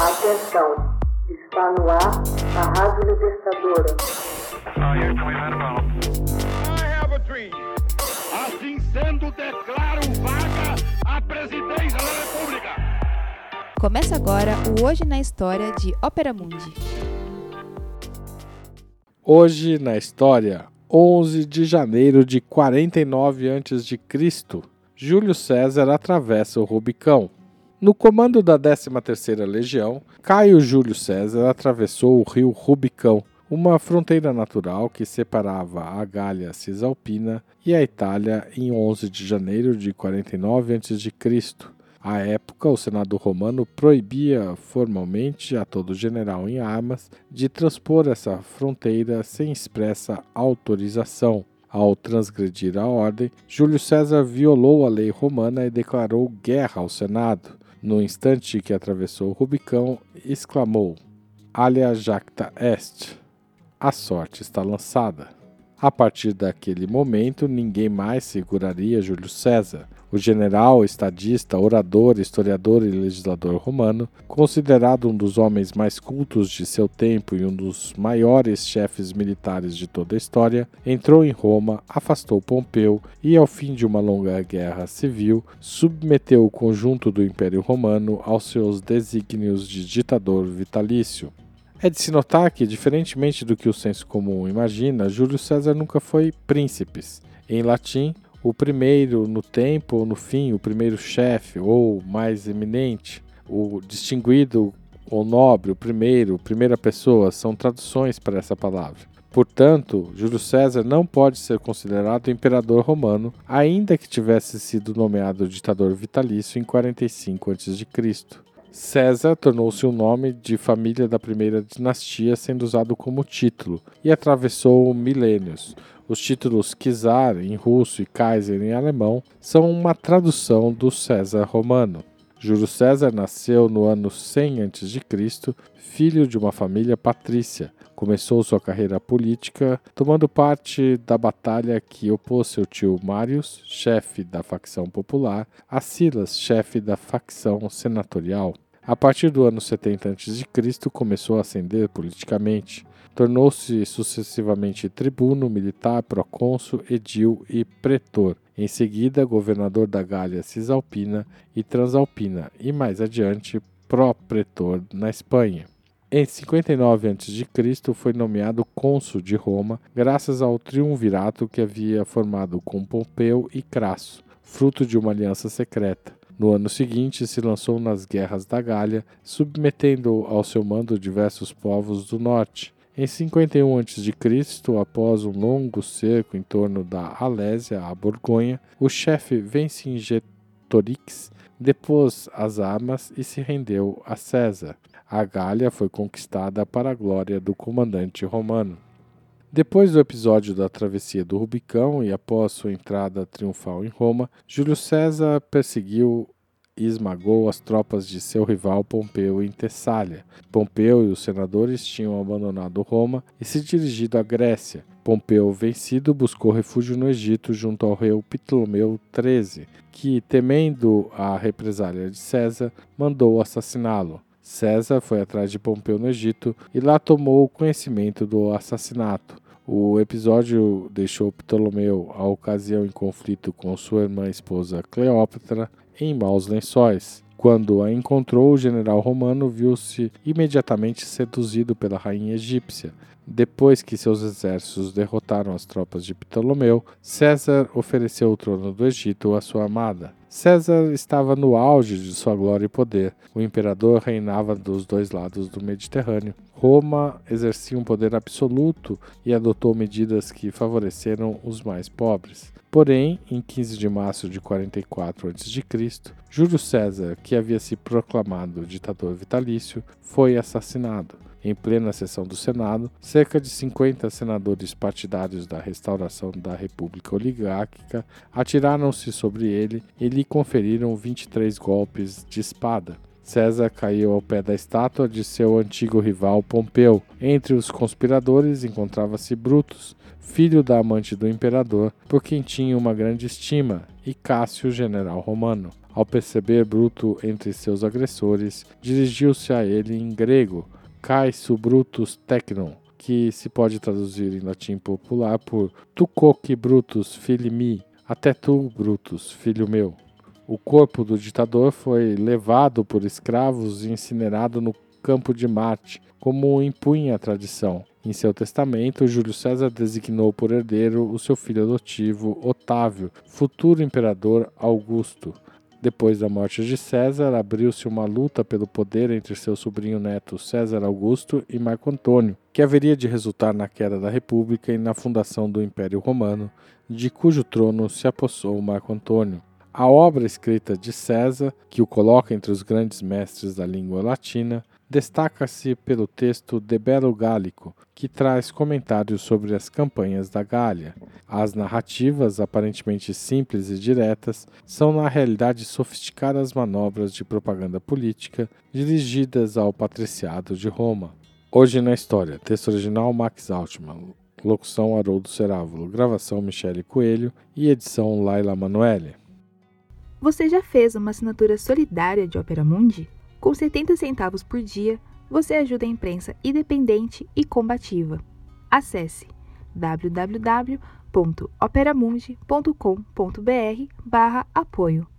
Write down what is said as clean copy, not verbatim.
Atenção, está no ar a Rádio Libertadora. I have a dream. Assim sendo, declaro vaga a presidência da República. Começa agora o Hoje na História de Ópera Mundi. Hoje na História, 11 de janeiro de 49 a.C., Júlio César atravessa o Rubicão. No comando da 13ª Legião, Caio Júlio César atravessou o rio Rubicão, uma fronteira natural que separava a Gália Cisalpina e a Itália em 11 de janeiro de 49 a.C. À época, o Senado Romano proibia formalmente a todo general em armas de transpor essa fronteira sem expressa autorização. Ao transgredir a ordem, Júlio César violou a lei romana e declarou guerra ao Senado. No instante que atravessou o Rubicão, exclamou: "Alea jacta est", a sorte está lançada. A partir daquele momento, ninguém mais seguraria Júlio César. O general, estadista, orador, historiador e legislador romano, considerado um dos homens mais cultos de seu tempo e um dos maiores chefes militares de toda a história, entrou em Roma, afastou Pompeu e, ao fim de uma longa guerra civil, submeteu o conjunto do Império Romano aos seus desígnios de ditador vitalício. É de se notar que, diferentemente do que o senso comum imagina, Júlio César nunca foi príncipes. Em latim, o primeiro no tempo ou no fim, o primeiro chefe ou mais eminente, o distinguido ou nobre, o primeiro, primeira pessoa, são traduções para essa palavra. Portanto, Júlio César não pode ser considerado imperador romano, ainda que tivesse sido nomeado ditador vitalício em 45 a.C. César tornou-se um nome de família da primeira dinastia, sendo usado como título, e atravessou milênios. Os títulos czar em russo e Kaiser em alemão são uma tradução do César romano. Júlio César nasceu no ano 100 a.C., filho de uma família patrícia. Começou sua carreira política tomando parte da batalha que opôs seu tio Marius, chefe da facção popular, a Silas, chefe da facção senatorial. A partir do ano 70 a.C., começou a ascender politicamente. Tornou-se sucessivamente tribuno, militar, procônsul, edil e pretor. Em seguida, governador da Gália Cisalpina e Transalpina e, mais adiante, pró-pretor na Espanha. Em 59 a.C., foi nomeado cônsul de Roma, graças ao triunvirato que havia formado com Pompeu e Crasso, fruto de uma aliança secreta. No ano seguinte, se lançou nas Guerras da Gália, submetendo ao seu mando diversos povos do norte. Em 51 a.C., após um longo cerco em torno da Alésia à Borgonha, o chefe Vercingetorix depôs as armas e se rendeu a César. A Gália foi conquistada para a glória do comandante romano. Depois do episódio da travessia do Rubicão e após sua entrada triunfal em Roma, Júlio César perseguiu e esmagou as tropas de seu rival Pompeu em Tessália. Pompeu e os senadores tinham abandonado Roma e se dirigido à Grécia. Pompeu, vencido, buscou refúgio no Egito junto ao rei Ptolomeu XIII, que, temendo a represália de César, mandou assassiná-lo. César foi atrás de Pompeu no Egito e lá tomou conhecimento do assassinato. O episódio deixou Ptolomeu, à ocasião em conflito com sua irmã esposa Cleópatra, em maus lençóis. Quando a encontrou, o general romano viu-se imediatamente seduzido pela rainha egípcia. Depois que seus exércitos derrotaram as tropas de Ptolomeu, César ofereceu o trono do Egito à sua amada. César estava no auge de sua glória e poder. O imperador reinava dos dois lados do Mediterrâneo. Roma exercia um poder absoluto e adotou medidas que favoreceram os mais pobres. Porém, em 15 de março de 44 a.C., Júlio César, que havia se proclamado ditador vitalício, foi assassinado. Em plena sessão do Senado, cerca de 50 senadores partidários da restauração da República Oligárquica atiraram-se sobre ele e lhe conferiram 23 golpes de espada. César caiu ao pé da estátua de seu antigo rival Pompeu. Entre os conspiradores encontrava-se Brutus, filho da amante do imperador, por quem tinha uma grande estima, e Cássio, general romano. Ao perceber Bruto entre seus agressores, dirigiu-se a ele em grego, Caesu Brutus Tecnon, que se pode traduzir em latim popular por Tu quoque Brutus, fili mi, até tu, Brutus, filho meu. O corpo do ditador foi levado por escravos e incinerado no Campo de Marte, como impunha a tradição. Em seu testamento, Júlio César designou por herdeiro o seu filho adotivo, Otávio, futuro imperador Augusto. Depois da morte de César, abriu-se uma luta pelo poder entre seu sobrinho neto César Augusto e Marco Antônio, que haveria de resultar na queda da República e na fundação do Império Romano, de cujo trono se apossou Marco Antônio. A obra escrita de César, que o coloca entre os grandes mestres da língua latina, destaca-se pelo texto De Bello Gallico, que traz comentários sobre as campanhas da Gália. As narrativas, aparentemente simples e diretas, são na realidade sofisticadas manobras de propaganda política dirigidas ao patriciado de Roma. Hoje na História, texto original Max Altman, locução Haroldo Serávolo, gravação Michele Coelho e edição Laila Manoeli. Você já fez uma assinatura solidária de Ópera Mundi? Com 70 centavos por dia, você ajuda a imprensa independente e combativa. Acesse www.operamundi.com.br/apoio.